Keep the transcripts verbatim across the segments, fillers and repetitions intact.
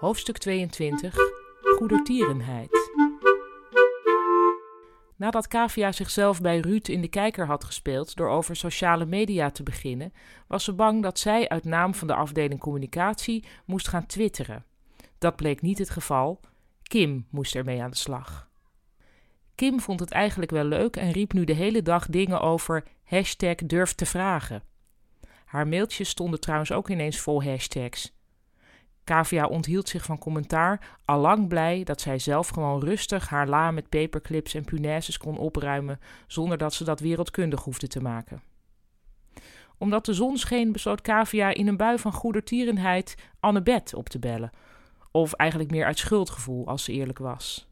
Hoofdstuk tweeëntwintig. Goedertierenheid. Nadat Kavia zichzelf bij Ruud in de kijker had gespeeld door over sociale media te beginnen, was ze bang dat zij uit naam van de afdeling communicatie moest gaan twitteren. Dat bleek niet het geval. Kim moest ermee aan de slag. Kim vond het eigenlijk wel leuk en riep nu de hele dag dingen over hashtag durf te vragen. Haar mailtjes stonden trouwens ook ineens vol hashtags. Kavia onthield zich van commentaar, allang blij dat zij zelf gewoon rustig haar la met paperclips en punaises kon opruimen, zonder dat ze dat wereldkundig hoefde te maken. Omdat de zon scheen, besloot Kavia in een bui van goedertierenheid Anne-Bet op te bellen. Of eigenlijk meer uit schuldgevoel, als ze eerlijk was.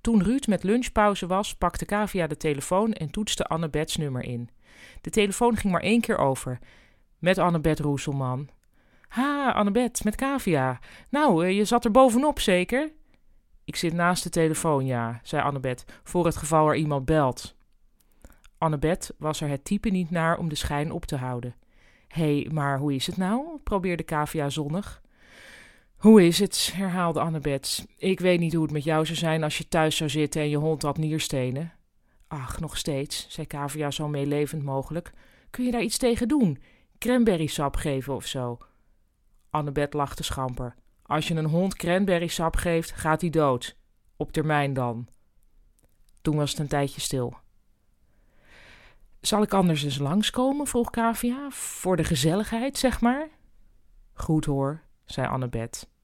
Toen Ruud met lunchpauze was, pakte Kavia de telefoon en toetste Anne-Bets nummer in. De telefoon ging maar één keer over. Met Anne-Bet Roeselman. Ha, Anne-Bet, met Kavia. Nou, je zat er bovenop, zeker? Ik zit naast de telefoon, ja, zei Anne-Bet, voor het geval er iemand belt. Anne-Bet was er het type niet naar om de schijn op te houden. Hé, hey, maar hoe is het nou? Probeerde Kavia zonnig. Hoe is het? Herhaalde Anne-Bet. Ik weet niet hoe het met jou zou zijn als je thuis zou zitten en je hond had nierstenen. Ach, nog steeds, zei Kavia zo meelevend mogelijk. Kun je daar iets tegen doen? Cranberrysap geven of zo? Anne-Bet lachte schamper. Als je een hond cranberrysap geeft, gaat hij dood. Op termijn dan. Toen was het een tijdje stil. Zal ik anders eens langskomen? Vroeg Kavia. Voor de gezelligheid, zeg maar. Goed hoor, zei Anne-Bet.